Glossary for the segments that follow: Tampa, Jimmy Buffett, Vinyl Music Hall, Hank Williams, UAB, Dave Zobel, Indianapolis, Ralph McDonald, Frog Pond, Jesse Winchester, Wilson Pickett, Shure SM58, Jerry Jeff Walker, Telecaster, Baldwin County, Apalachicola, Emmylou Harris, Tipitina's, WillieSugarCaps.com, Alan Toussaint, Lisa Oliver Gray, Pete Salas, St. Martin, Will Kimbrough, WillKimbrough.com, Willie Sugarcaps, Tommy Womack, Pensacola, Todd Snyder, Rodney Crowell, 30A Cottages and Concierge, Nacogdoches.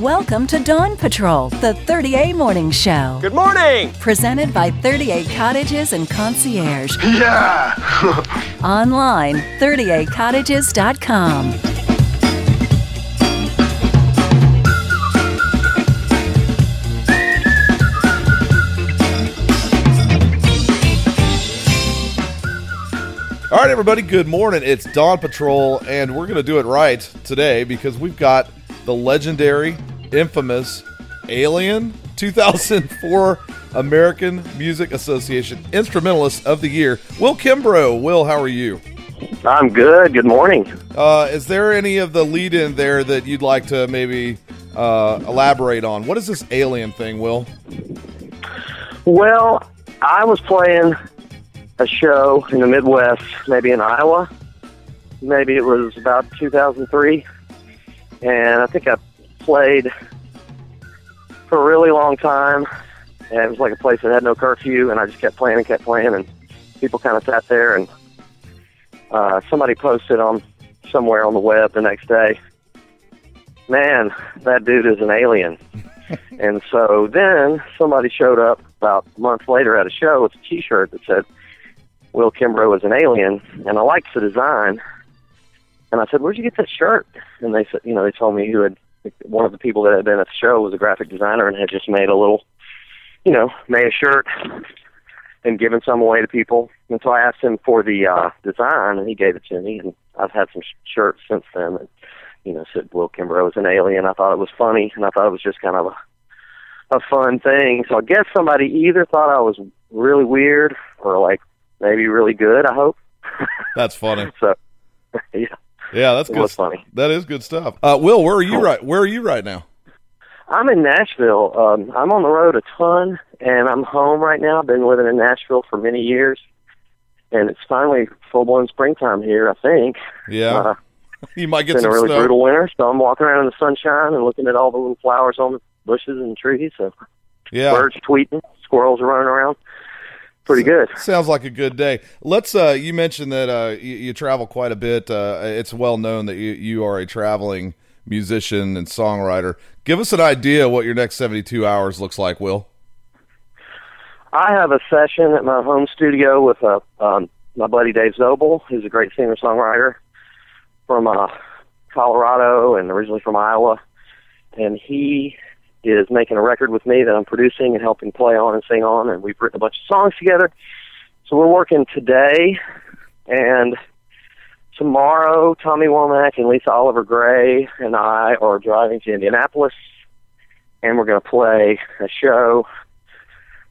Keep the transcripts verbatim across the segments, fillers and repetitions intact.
Welcome to Dawn Patrol, the thirty A Morning Show. Good morning! Presented by thirty A Cottages and Concierge. Yeah! Online, thirty A cottages dot com. All right, everybody, good morning. It's Dawn Patrol, and we're going to do it right today because we've got the legendary, infamous Alien two thousand four American Music Association Instrumentalist of the Year, Will Kimbrough. Will, how are you? I'm good. Good morning. Uh, is there any of the lead-in there that you'd like to maybe uh, elaborate on? What is this Alien thing, Will? Well, I was playing a show in the Midwest, maybe in Iowa. Maybe it was about two thousand three. And I think I played for a really long time. And it was like a place that had no curfew. And I just kept playing and kept playing. And people kind of sat there. And uh, somebody posted on somewhere on the web the next day, "Man, that dude is an alien." And so then somebody showed up about a month later at a show with a T-shirt that said, "Will Kimbrough is an alien," and I liked the design. And I said, "Where'd you get that shirt?" And they said, you know, they told me who had, one of the people that had been at the show was a graphic designer and had just made a little, you know, made a shirt and given some away to people. And so I asked him for the uh, design, and he gave it to me. And I've had some sh- shirts since then that, you know, said Will Kimbrough is an alien. I thought it was funny, and I thought it was just kind of a, a fun thing. So I guess somebody either thought I was really weird or like, maybe really good, I hope. That's funny. So, yeah. Yeah, that's it good. Was funny. That is good stuff. Uh, Will, where are you right Where are you right now? I'm in Nashville. Um, I'm on the road a ton, and I'm home right now. I've been living in Nashville for many years, and it's finally full-blown springtime here, I think. Yeah. Uh, you might get it's some snow. It's been a really snow. brutal winter, so I'm walking around in the sunshine and looking at all the little flowers on the bushes and trees. So yeah. Birds tweeting, squirrels are running around. Pretty good. Sounds like a good day. Let's. Uh, you mentioned that uh, you, you travel quite a bit. Uh, it's well known that you, you are a traveling musician and songwriter. Give us an idea what your next seventy-two hours looks like, Will. I have a session at my home studio with uh, um, my buddy Dave Zobel, who's a great singer-songwriter from uh, Colorado and originally from Iowa. And he is making a record with me that I'm producing and helping play on and sing on, and we've written a bunch of songs together. So we're working today, and tomorrow Tommy Womack and Lisa Oliver Gray and I are driving to Indianapolis, and we're going to play a show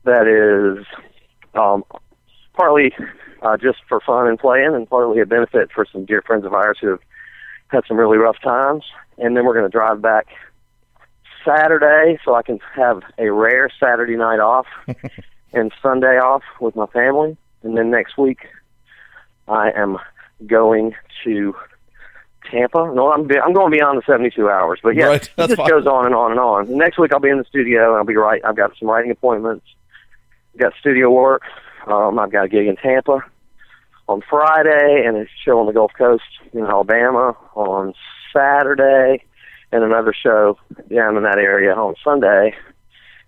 that is um, partly uh, just for fun and playing, and partly a benefit for some dear friends of ours who have had some really rough times. And then we're going to drive back Saturday, so I can have a rare Saturday night off and Sunday off with my family. And then next week, I am going to Tampa. No, I'm be- I'm going beyond the seventy-two hours, but yeah, right. It just fine. Goes on and on and on. Next week, I'll be in the studio, and I'll be right. I've got some writing appointments, I've got studio work. Um, I've got a gig in Tampa on Friday, and a show on the Gulf Coast in Alabama on Saturday, and another show down in that area on Sunday,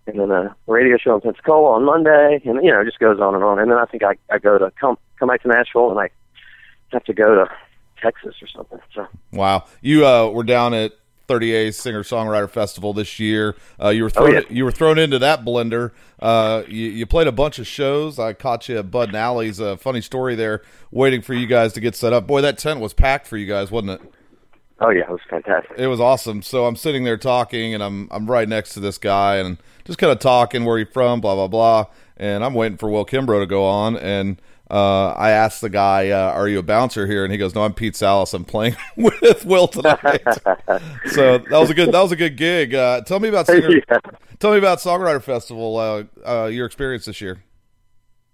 and then a radio show in Pensacola on Monday, and, you know, it just goes on and on. And then I think I, I go to come come back to Nashville, and I have to go to Texas or something. So wow. You uh, were down at thirty A's Singer-Songwriter Festival this year. Uh, you were thrown, oh, yeah. you were thrown into that blender. Uh, you, you played a bunch of shows. I caught you at Bud and Alley's. Uh, funny story there, waiting for you guys to get set up. Boy, that tent was packed for you guys, wasn't it? Oh yeah, it was fantastic. It was awesome. So I'm sitting there talking, and I'm I'm right next to this guy, and just kind of talking, where you from, blah blah blah, and I'm waiting for Will Kimbrough to go on, and uh, I asked the guy, uh, "Are you a bouncer here?" And he goes, "No, I'm Pete Salas. I'm playing with Will tonight." So that was a good that was a good gig. Uh, tell me about singer, yeah. Tell me about Songwriter Festival. Uh, uh, your experience this year.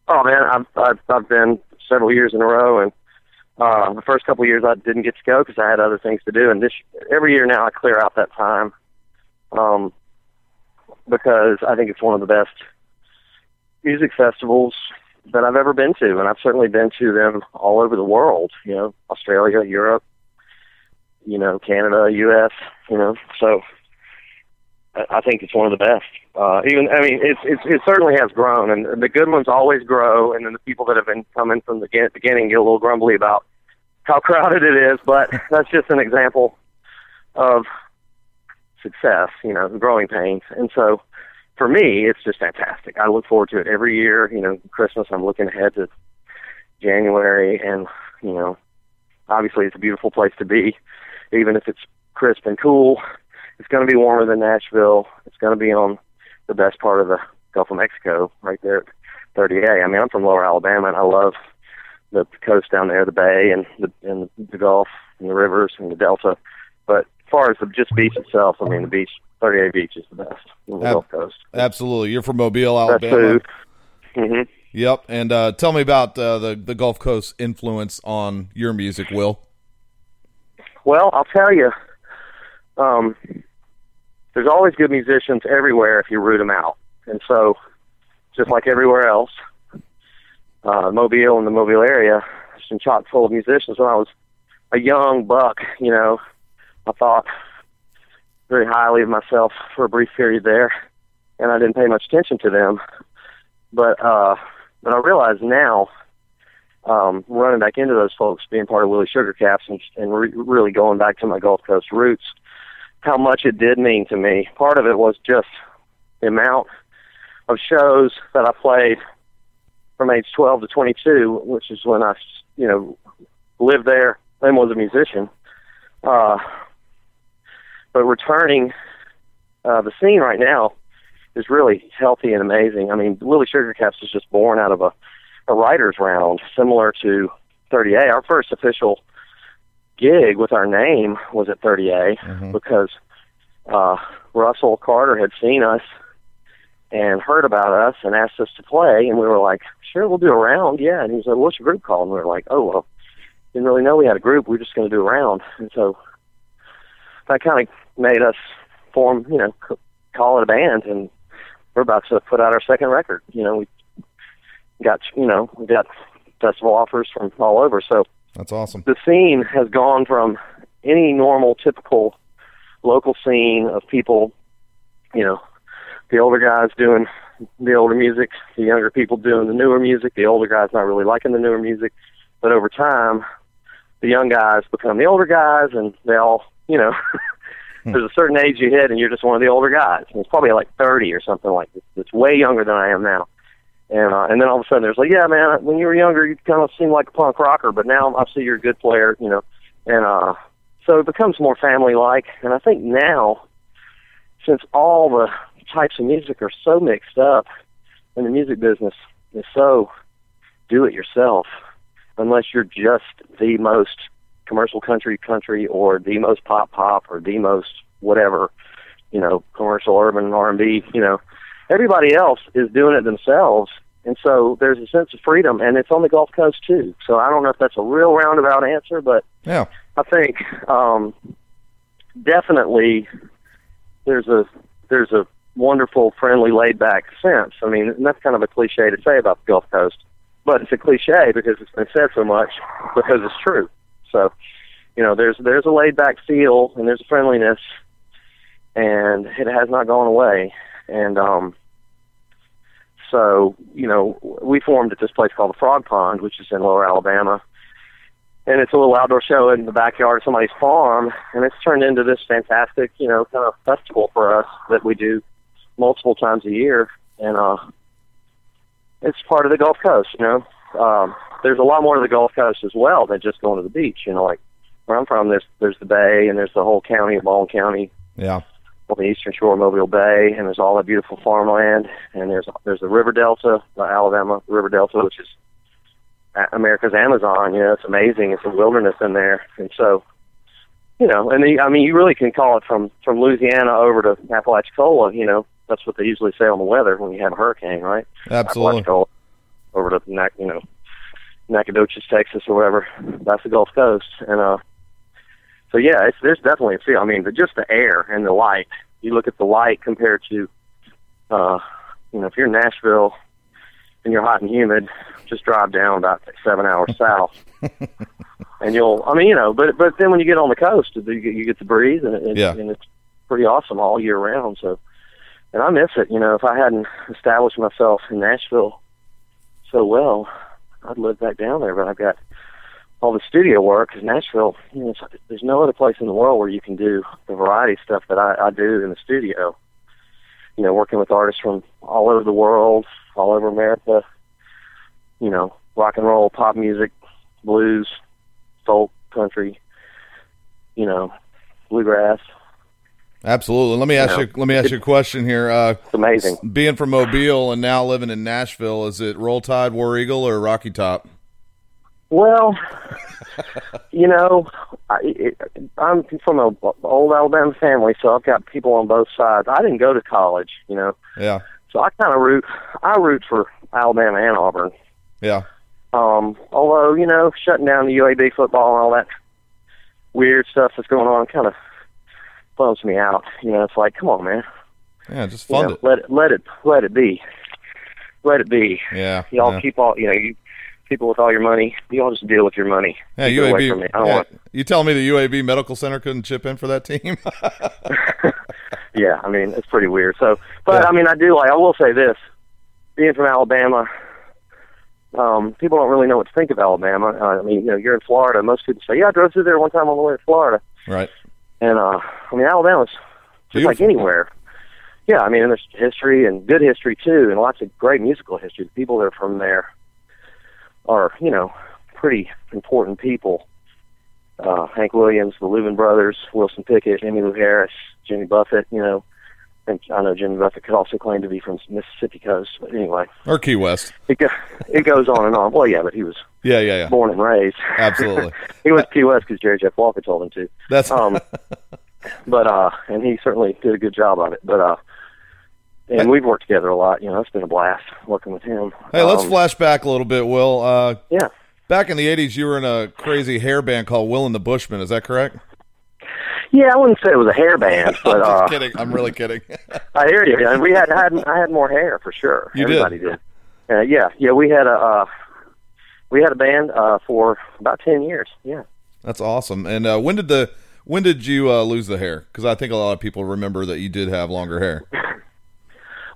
Oh man, I've I've, I've been several years in a row, and Uh, the first couple of years I didn't get to go because I had other things to do, and this every year now I clear out that time um, because I think it's one of the best music festivals that I've ever been to, and I've certainly been to them all over the world, you know, Australia, Europe, you know, Canada, U S, you know, so I think it's one of the best. Uh, even I mean, it's, it's it certainly has grown, and the good ones always grow, and then the people that have been coming from the beginning get a little grumbly about how crowded it is, but that's just an example of success, you know, growing pains. And so for me, it's just fantastic. I look forward to it every year. You know, Christmas, I'm looking ahead to January, and, you know, obviously it's a beautiful place to be, even if it's crisp and cool. It's going to be warmer than Nashville. It's going to be on the best part of the Gulf of Mexico, right there at thirty A. I mean, I'm from Lower Alabama, and I love the coast down there, the bay, and the, and the Gulf, and the rivers, and the Delta. But as far as the just beach itself, I mean, the beach, thirty A Beach is the best on the Ab- Gulf Coast. Absolutely. You're from Mobile, Alabama. Mm-hmm. Yep. And uh, tell me about uh, the, the Gulf Coast influence on your music, Will. Well, I'll tell you. Um, There's always good musicians everywhere if you root them out. And so, just like everywhere else, uh, Mobile and the Mobile area has been chock full of musicians. When I was a young buck, you know, I thought very highly of myself for a brief period there, and I didn't pay much attention to them. But uh, but I realize now, um, running back into those folks, being part of Willie Sugarcaps, and, and re- really going back to my Gulf Coast roots, how much it did mean to me. Part of it was just the amount of shows that I played from age twelve to twenty-two, which is when I, you know, lived there and was a musician. Uh, but returning, uh, the scene right now is really healthy and amazing. I mean, Willie Sugarcaps is just born out of a, a writer's round, similar to thirty A. Our first official gig with our name was at thirty A, mm-hmm. because uh, Russell Carter had seen us and heard about us and asked us to play, and we were like, sure, we'll do a round, yeah. And he said, what's your group called? And we were like, oh, well, didn't really know we had a group. We were just going to do a round. And so that kind of made us form, you know, c- call it a band, and we're about to put out our second record. You know, we got, you know, we got festival offers from all over, so that's awesome. The scene has gone from any normal, typical local scene of people, you know, the older guys doing the older music, the younger people doing the newer music, the older guys not really liking the newer music. But over time, the young guys become the older guys, and they all, you know, there's a certain age you hit, and you're just one of the older guys. And it's probably like thirty or something like this. It's way younger than I am now. And uh, and then all of a sudden, there's like, yeah, man, when you were younger, you kind of seemed like a punk rocker, but now I see you're a good player, you know. And uh, so it becomes more family-like. And I think now, since all the types of music are so mixed up, and the music business is so do-it-yourself, unless you're just the most commercial country country or the most pop-pop or the most whatever, you know, commercial urban R and B, you know. Everybody else is doing it themselves, and so there's a sense of freedom, and it's on the Gulf Coast, too. So I don't know if that's a real roundabout answer, but yeah. I think um, definitely there's a there's a wonderful, friendly, laid-back sense. I mean, and that's kind of a cliche to say about the Gulf Coast, but it's a cliche because it's been said so much because it's true. So, you know, there's there's a laid-back feel, and there's a friendliness, and it has not gone away. And um, so, you know, we formed at this place called the Frog Pond, which is in Lower Alabama. And it's a little outdoor show in the backyard of somebody's farm. And it's turned into this fantastic, you know, kind of festival for us that we do multiple times a year. And uh, it's part of the Gulf Coast, you know. Um, there's a lot more to the Gulf Coast as well than just going to the beach. You know, like where I'm from, there's, there's the bay, and there's the whole county of Baldwin County. Yeah. On the eastern shore of Mobile Bay, and there's all that beautiful farmland, and there's there's the river delta, the Alabama River Delta, which is America's Amazon. You know, it's amazing. It's a wilderness in there, and so, you know, and the, I mean, you really can call it from from Louisiana over to Apalachicola. You know, that's what they usually say on the weather when you have a hurricane, right? Absolutely. Apalachicola over to Nac, you know, Nacogdoches, Texas, or whatever. That's the Gulf Coast, and uh. So, yeah, it's, there's definitely a feel. I mean, but just the air and the light. You look at the light compared to, uh, you know, if you're in Nashville and you're hot and humid, just drive down about seven hours south. And you'll, I mean, you know, but but then when you get on the coast, you get, you get the breeze, and, it, yeah. and it's pretty awesome all year round. So and I miss it. You know, if I hadn't established myself in Nashville so well, I'd live back down there. But I've got all the studio work, because Nashville, you know, it's, there's no other place in the world where you can do the variety of stuff that I, I do in the studio. You know, working with artists from all over the world, all over America, you know, rock and roll, pop music, blues, folk, country, you know, bluegrass. Absolutely. Let me ask you, know, you let me ask you a question here. Uh, it's amazing. Being from Mobile and now living in Nashville, is it Roll Tide, War Eagle, or Rocky Top? Well, you know, I, it, I'm from an old Alabama family, so I've got people on both sides. I didn't go to college, you know. Yeah. So I kind of root. I root for Alabama and Auburn. Yeah. Um, although, you know, shutting down the U A B football and all that weird stuff that's going on kind of bums me out. You know, it's like, come on, man. Yeah, just fund you know, it. Let it, let it, let it be. Let it be. Yeah. Y'all yeah. keep all, you know, you people with all your money, you all just deal with your money. Yeah, keep U A B. Away from me. I don't yeah, want you tell me the U A B Medical Center couldn't chip in for that team? Yeah, I mean, it's pretty weird. So, but yeah. I mean, I do like. I will say this: being from Alabama. Um, people don't really know what to think of Alabama. Uh, I mean, you know, you're in Florida. Most people say, yeah, I drove through there one time on the way to Florida. Right. And, uh, I mean, Alabama's just beautiful. Like anywhere. Yeah, I mean, and there's history and good history, too, and lots of great musical history. The people that are from there are, you know, pretty important people. Uh, Hank Williams, the Leuven Brothers, Wilson Pickett, Emmylou Harris, Jimmy Buffett, you know. And I know Jimmy Buffett could also claim to be from Mississippi coast, but anyway. Or Key West. It, go, it goes on and on. Well, yeah, but he was yeah, yeah, yeah. born and raised. Absolutely. He went to Key West because Jerry Jeff Walker told him to. That's um, but uh, and he certainly did a good job of it. But uh, and hey. We've worked together a lot. You know, it's been a blast working with him. Hey, um, let's flash back a little bit, Will. Uh, yeah. Back in the eighties, you were in a crazy hair band called Will and the Bushmen. Is that correct? Yeah, I wouldn't say it was a hair band, but I'm just uh, kidding. I'm really kidding. I hear you. And we had, had I had more hair for sure. You Everybody did. did. Uh, yeah, yeah. We had a uh, we had a band uh, for about ten years. Yeah, that's awesome. And uh, when did the when did you uh, lose the hair? Because I think a lot of people remember that you did have longer hair.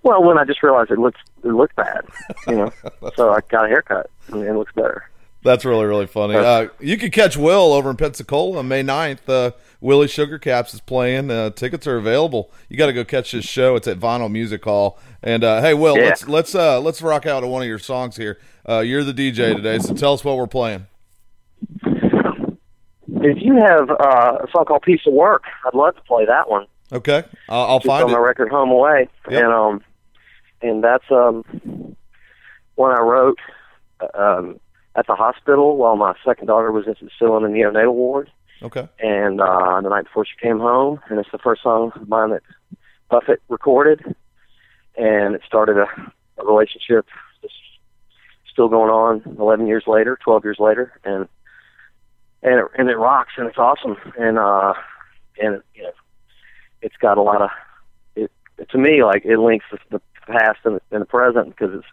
Well, when I just realized it looked it looked bad, you know, so I got a haircut and it looks better. That's really, really funny. Uh, you can catch Will over in Pensacola May ninth. Uh, Willie Sugarcaps is playing. Uh, tickets are available. You got to go catch his show. It's at Vinyl Music Hall. And uh, hey, Will, yeah. let's let's uh, let's rock out to one of your songs here. Uh, you're the D J today, so tell us what we're playing. If you have uh, a song called "Piece of Work," I'd love to play that one. Okay, uh, I'll Just find on it. On my record, Home Away, yep. and um, and that's um, one I wrote. Um, at the hospital while my second daughter was still in the neonatal ward. Okay. And uh, the night before she came home, and it's the first song of mine that Buffett recorded, and it started a, a relationship that's still going on eleven years later, twelve years later, and and it, and it rocks, and it's awesome. And, uh, and it, you know, it's got a lot of, it, to me, like, it links the past and the, and the present because it's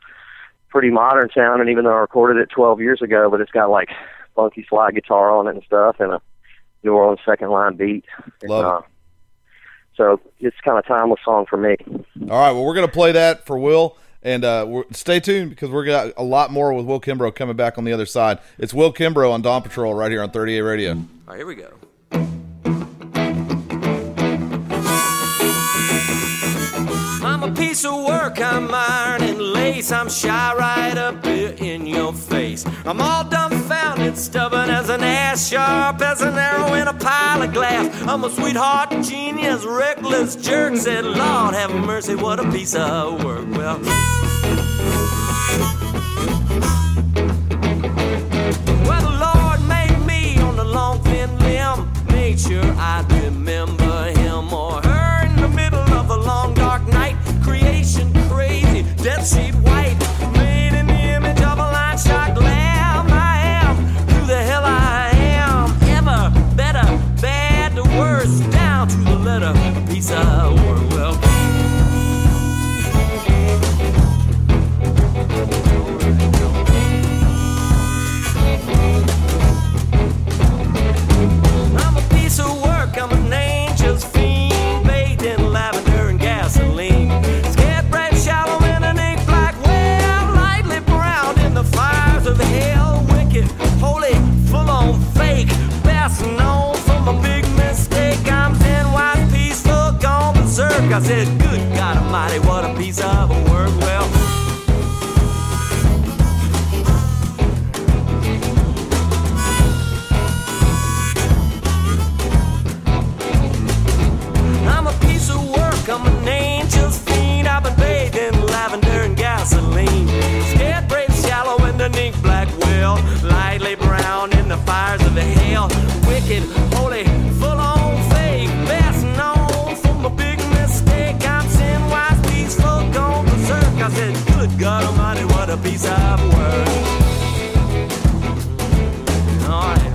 pretty modern sound, and even though I recorded it twelve years ago, but it's got like funky slide guitar on it and stuff, and a New Orleans second line beat. Love and, uh, it. So it's kind of a timeless song for me. All right, well, we're going to play that for Will, and uh, we're, stay tuned because we're got a lot more with Will Kimbrough coming back on the other side. It's Will Kimbrough on Dawn Patrol right here on thirty-eight Radio. All right, here we go. I'm a piece of work, I'm ironing lace, I'm shy right up here in your face. I'm all dumbfounded, stubborn as an ass, sharp as an arrow in a pile of glass. I'm a sweetheart, genius, reckless jerk, said Lord have mercy, what a piece of work. Well, well the Lord made me on the long thin limb, made sure I'd remember him or her in the middle of a long dark night. Creation crazy, death sheet white, made in the image of a line shot glam. I am who the hell I am, ever better, bad to worse, down to the letter, a piece of work. Well, I'm a piece of work, I'm an angel's fiend, bathed in lavender and gasoline. I said, good God Almighty, what a piece of work. Well, I'm a piece of work, I'm an angel's fiend. I've been bathed in lavender and gasoline, scared brave shallow underneath black well, lightly brown in the fires of the hell, wicked, holy, full on. I said, good God Almighty, what a piece of work. All right.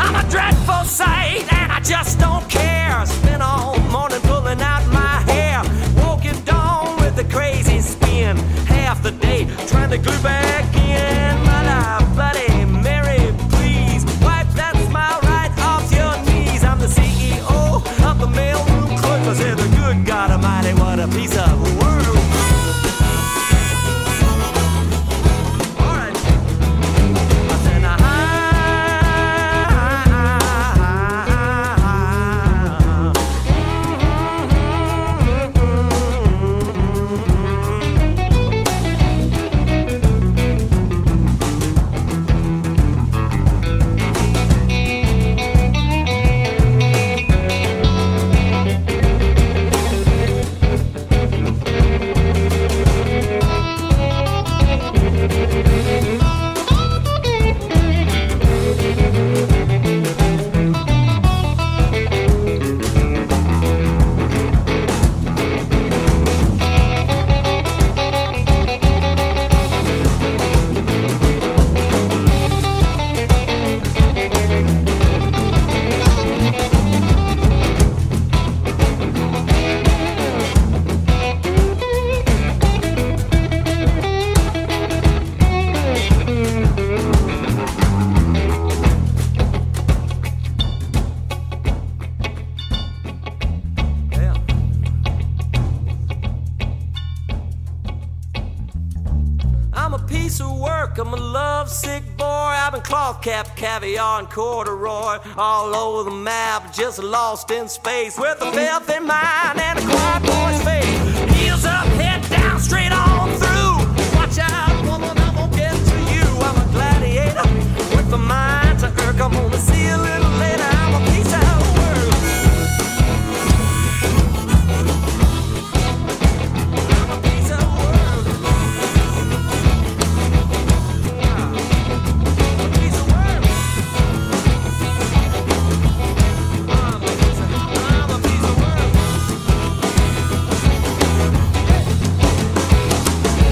I'm a dreadful sight, and I just don't care. I spent all morning pulling out my hair. Woke at dawn with a crazy spin. Half the day trying to glue back in. Mother, bloody Mary, please wipe that smile right off your knees. I'm the C E O of the mailroom clerk. I said, good God Almighty, what a piece of work. Cap, caviar, and corduroy, all over the map, just lost in space, with a filthy mind and a quiet boy's face. Heels up, head down, straight on through. Watch out, woman, I'm gonna get to you. I'm a gladiator with a mind to irk. I'm gonna see a little later. I'm a piece of work. I'm a piece of work.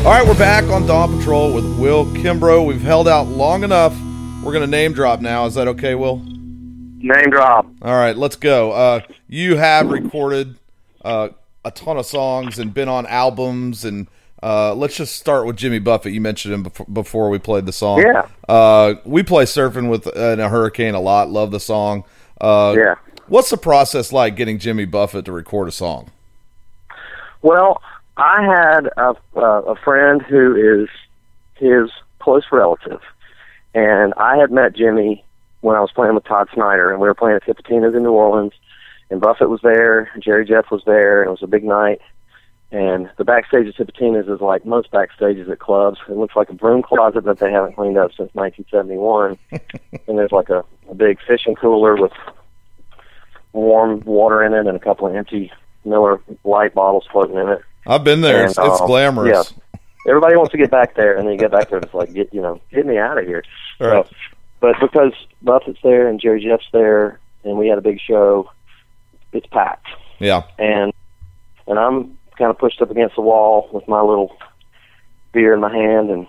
All right, we're back on Dawn Patrol with Will Kimbrough. We've held out long enough. We're going to name drop now. Is that okay, Will? Name drop. All right, let's go. Uh, you have recorded uh, a ton of songs and been on albums. And uh, let's just start with Jimmy Buffett. You mentioned him before, before we played the song. Yeah. Uh, we play Surfing with uh, in a Hurricane a lot. Love the song. Uh, yeah. What's the process like getting Jimmy Buffett to record a song? Well, I had a, uh, a friend who is his close relative, and I had met Jimmy when I was playing with Todd Snyder, and we were playing at Tipitina's in New Orleans, and Buffett was there, Jerry Jeff was there, and it was a big night, and the backstage at Tipitina's is like most backstages at clubs. It looks like a broom closet that they haven't cleaned up since nineteen seventy-one, and there's like a, a big fishing cooler with warm water in it and a couple of empty Miller Lite bottles floating in it. I've been there. And, it's, it's um, glamorous. Yeah. Everybody wants to get back there, and then you get back there, and it's like, get you know, get me out of here. Right. So, but because Buffett's there and Jerry Jeff's there, and we had a big show, it's packed. Yeah. And and I'm kind of pushed up against the wall with my little beer in my hand, and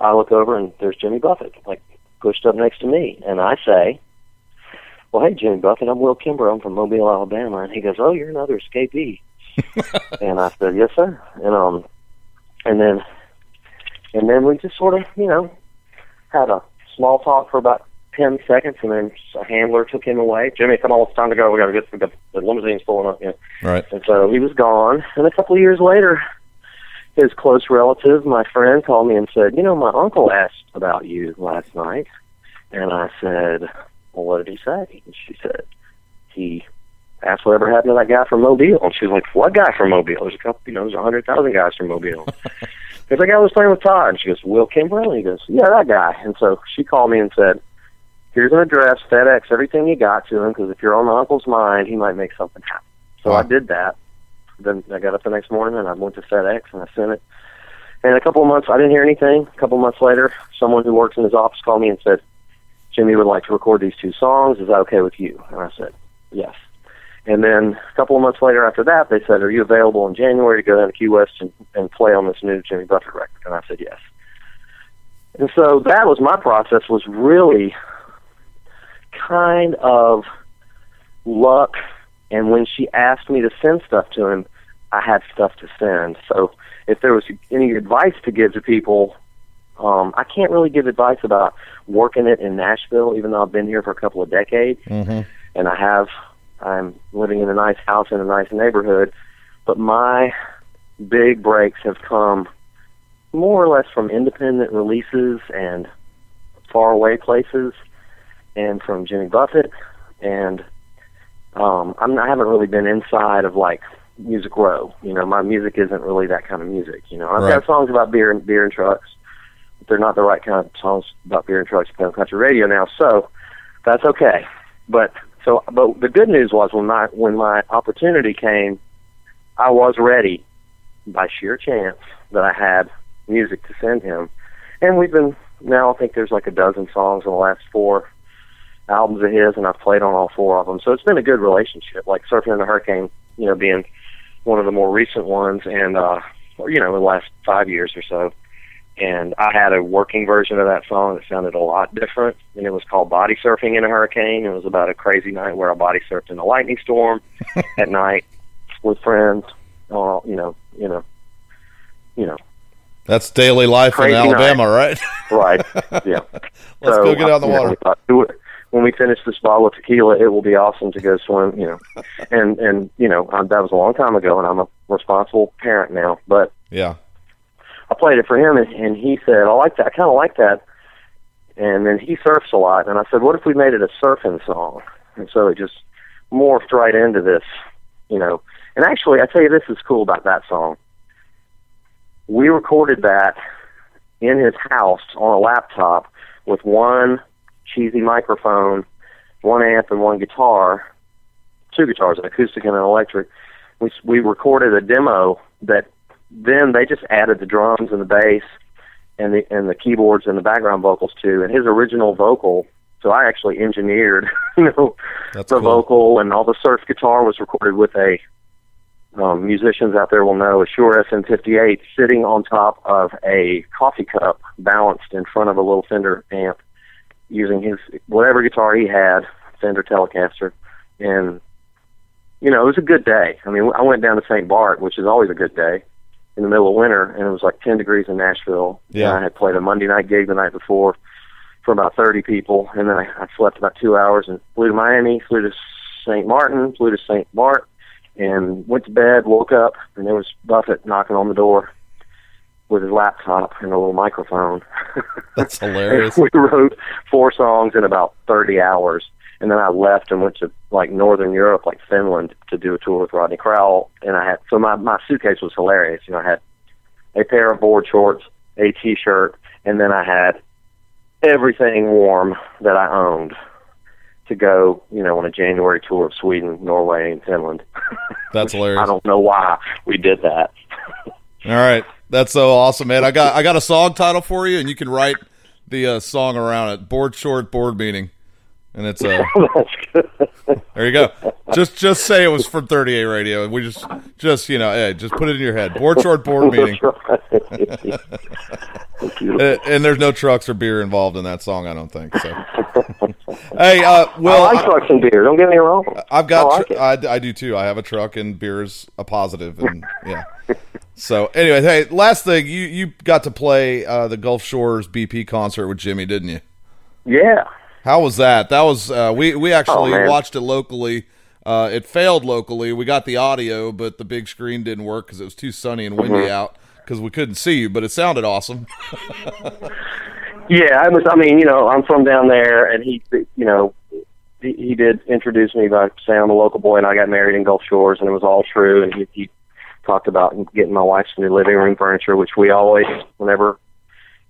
I look over, and there's Jimmy Buffett, like pushed up next to me, and I say, "Well, hey, Jimmy Buffett, I'm Will Kimbrough. I'm from Mobile, Alabama," and he goes, "Oh, you're another escapee." And I said, "Yes, sir." And um, and then, and then we just sort of, you know, had a small talk for about ten seconds, and then a handler took him away. "Jimmy, come on, it's time to go. We got to get the, the limousine's pulling up." You know? Right. And so he was gone. And a couple of years later, his close relative, my friend, called me and said, "You know, my uncle asked about you last night." And I said, "Well, what did he say?" And she said, "He asked whatever happened to that guy from Mobile. And she was like, what guy from Mobile? There's a couple, you know, there's one hundred thousand guys from Mobile. Because that guy was playing with Todd. And she goes, Will Kimbrough? And he goes, yeah, that guy. And so she called me and said, here's an address, FedEx, everything you got to him, because if you're on the uncle's mind, he might make something happen. So wow. I did that. Then I got up the next morning, and I went to FedEx, and I sent it. And a couple of months, I didn't hear anything. A couple of months later, someone who works in his office called me and said, Jimmy would like to record these two songs. Is that okay with you? And I said, yes. And then a couple of months later after that, they said, are you available in January to go down to Key West and, and play on this new Jimmy Buffett record? And I said, yes. And so that was my process, was really kind of luck. And when she asked me to send stuff to him, I had stuff to send. So if there was any advice to give to people, um, I can't really give advice about working it in Nashville, even though I've been here for a couple of decades. Mm-hmm. And I have, I'm living in a nice house in a nice neighborhood. But my big breaks have come more or less from independent releases and faraway places and from Jimmy Buffett. And um, I'm, I haven't really been inside of, like, Music Row. You know, my music isn't really that kind of music. You know, I've right. got songs about beer and beer and trucks, but they're not the right kind of songs about beer and trucks on country radio now. So that's okay. But so, but the good news was when my when my opportunity came, I was ready by sheer chance that I had music to send him, and we've been now. I think there's like a dozen songs in the last four albums of his, and I've played on all four of them. So it's been a good relationship, like Surfing in the Hurricane, you know, being one of the more recent ones, and, uh, you know, the last five years or so. And I had a working version of that song that sounded a lot different, and it was called Body Surfing in a Hurricane. It was about a crazy night where I body surfed in a lightning storm at night with friends, uh, you know, you know, you know. That's daily life crazy in Alabama, night. Right? Right, yeah. Let's so, go get out of the water. You know, when we finish this bottle of tequila, it will be awesome to go swim, you know. And, and you know, I, that was a long time ago, and I'm a responsible parent now. But yeah, I played it for him, and, and he said, I like that. I kind of like that. And then he surfs a lot. And I said, what if we made it a surfing song? And so it just morphed right into this, you know. And actually, I tell you, this is cool about that song. We recorded that in his house on a laptop with one cheesy microphone, one amp, and one guitar, two guitars, an acoustic and an electric. We, we recorded a demo that then they just added the drums and the bass and the and the keyboards and the background vocals to. And his original vocal, so I actually engineered you know, That's the cool. vocal, and all the surf guitar was recorded with a, um, musicians out there will know, a Shure S M fifty-eight sitting on top of a coffee cup balanced in front of a little Fender amp, using his whatever guitar he had, Fender Telecaster. And, you know, it was a good day. I mean, I went down to Saint Bart, which is always a good day, in the middle of winter, and it was like ten degrees in Nashville. Yeah. And I had played a Monday night gig the night before for about thirty people, and then I, I slept about two hours and flew to Miami, flew to Saint Martin, flew to Saint Bart, and went to bed, woke up, and there was Buffett knocking on the door with his laptop and a little microphone. That's hilarious. We wrote four songs in about thirty hours, and then I left and went to like Northern Europe, like Finland, to do a tour with Rodney Crowell. And I had, so my, my suitcase was hilarious. You know, I had a pair of board shorts, a t-shirt, and then I had everything warm that I owned to go, you know, on a January tour of Sweden, Norway, and Finland. That's hilarious. I don't know why we did that. All right. That's so awesome, man. I got I got a song title for you, and you can write the uh, song around it. Board short, board meeting. And it's uh, a there you go. Just just say it was from thirty-eight Radio, and we just just you know, hey, just put it in your head. Board short, board meeting. and, and there's no trucks or beer involved in that song, I don't think. So. Hey, uh, Will, I like I, trucks and beer. Don't get me wrong. I've got I, like tr- I, I do too. I have a truck, and beer is a positive, and yeah. So anyway, hey, last thing, you, you got to play uh, the Gulf Shores B P concert with Jimmy, didn't you? Yeah. How was that? That was uh, we we actually oh, watched it locally. Uh, it failed locally. We got the audio, but the big screen didn't work because it was too sunny and windy mm-hmm. out because we couldn't see you. But it sounded awesome. Yeah, I was. I mean, you know, I'm from down there, and he, you know, he, he did introduce me by saying I'm a local boy and I got married in Gulf Shores, and it was all true. And he, he talked about getting my wife's new living room furniture, which we always, whenever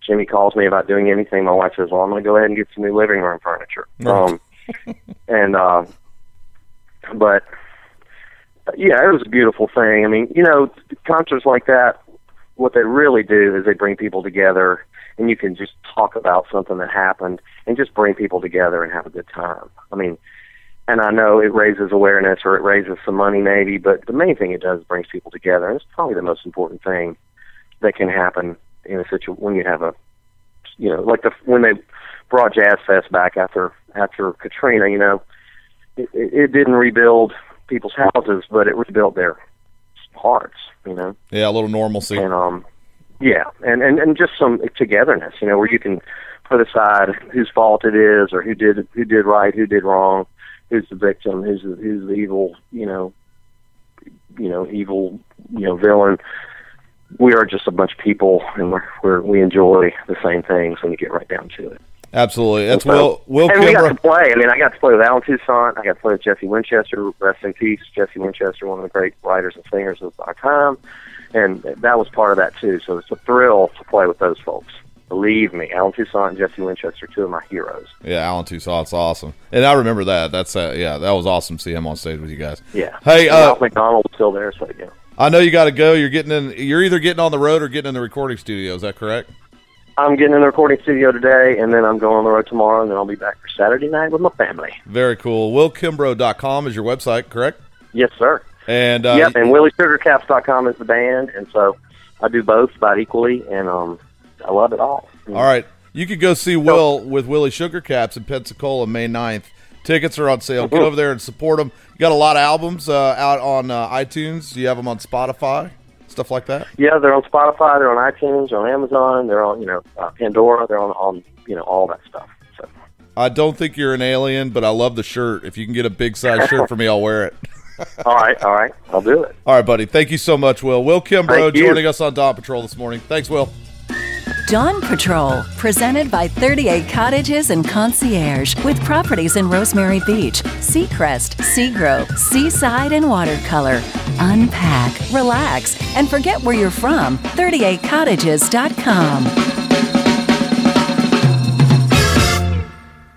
Jimmy calls me about doing anything, my wife says, well, I'm going to go ahead and get some new living room furniture. Um, and, uh, but yeah, it was a beautiful thing. I mean, you know, concerts like that, what they really do is they bring people together, and you can just talk about something that happened and just bring people together and have a good time. I mean, and I know it raises awareness or it raises some money maybe, but the main thing it does is brings people together, and it's probably the most important thing that can happen in a situ- when you have a, you know, like the when they brought Jazz Fest back after after Katrina, you know, it, it didn't rebuild people's houses, but it rebuilt their hearts, you know. Yeah, a little normalcy. And um. Yeah, and, and, and just some togetherness, you know, where you can put aside whose fault it is or who did who did right, who did wrong, who's the victim, who's the, who's the evil, you know, you know, evil, you know, villain. We are just a bunch of people, and we're, we're, we enjoy the same things when you get right down to it. Absolutely, that's so, Will Will Kimbrough. And we got to play. I mean, I got to play with Alan Toussaint. I got to play with Jesse Winchester. Rest in peace, Jesse Winchester, one of the great writers and singers of our time. And that was part of that, too. So it's a thrill to play with those folks. Believe me, Alan Toussaint and Jesse Winchester, two of my heroes. Yeah, Alan Toussaint's awesome. And I remember that. That's uh, yeah, that was awesome to see him on stage with you guys. Yeah. Hey, uh, Ralph McDonald was still there, so yeah. I know you got to go. You're getting in. You're either getting on the road or getting in the recording studio. Is that correct? I'm getting in the recording studio today, and then I'm going on the road tomorrow, and then I'll be back for Saturday night with my family. Very cool. Will Kimbrough dot com is your website, correct? Yes, sir. And uh, yep, and Willie Sugar Caps dot com is the band, and so I do both about equally, and um, I love it all. All right. You could go see Will with Willie Sugar Caps in Pensacola May ninth. Tickets are on sale. Go over there and support them. You got a lot of albums uh, out on uh, iTunes. Do you have them on Spotify, stuff like that? Yeah, they're on Spotify, they're on iTunes, they're on Amazon, they're on, you know, uh, Pandora, they're on, on, you know, all that stuff. So I don't think you're an alien, but I love the shirt. If you can get a big size shirt for me, I'll wear it. All right, all right. I'll do it. All right, buddy. Thank you so much, Will. Will Kimbrough joining us on Dawn Patrol this morning. Thanks, Will. Dawn Patrol, presented by thirty-eight Cottages and Concierge, with properties in Rosemary Beach, Seacrest, Seagrove, Seaside, and Watercolor. Unpack, relax, and forget where you're from. thirty-eight cottages dot com.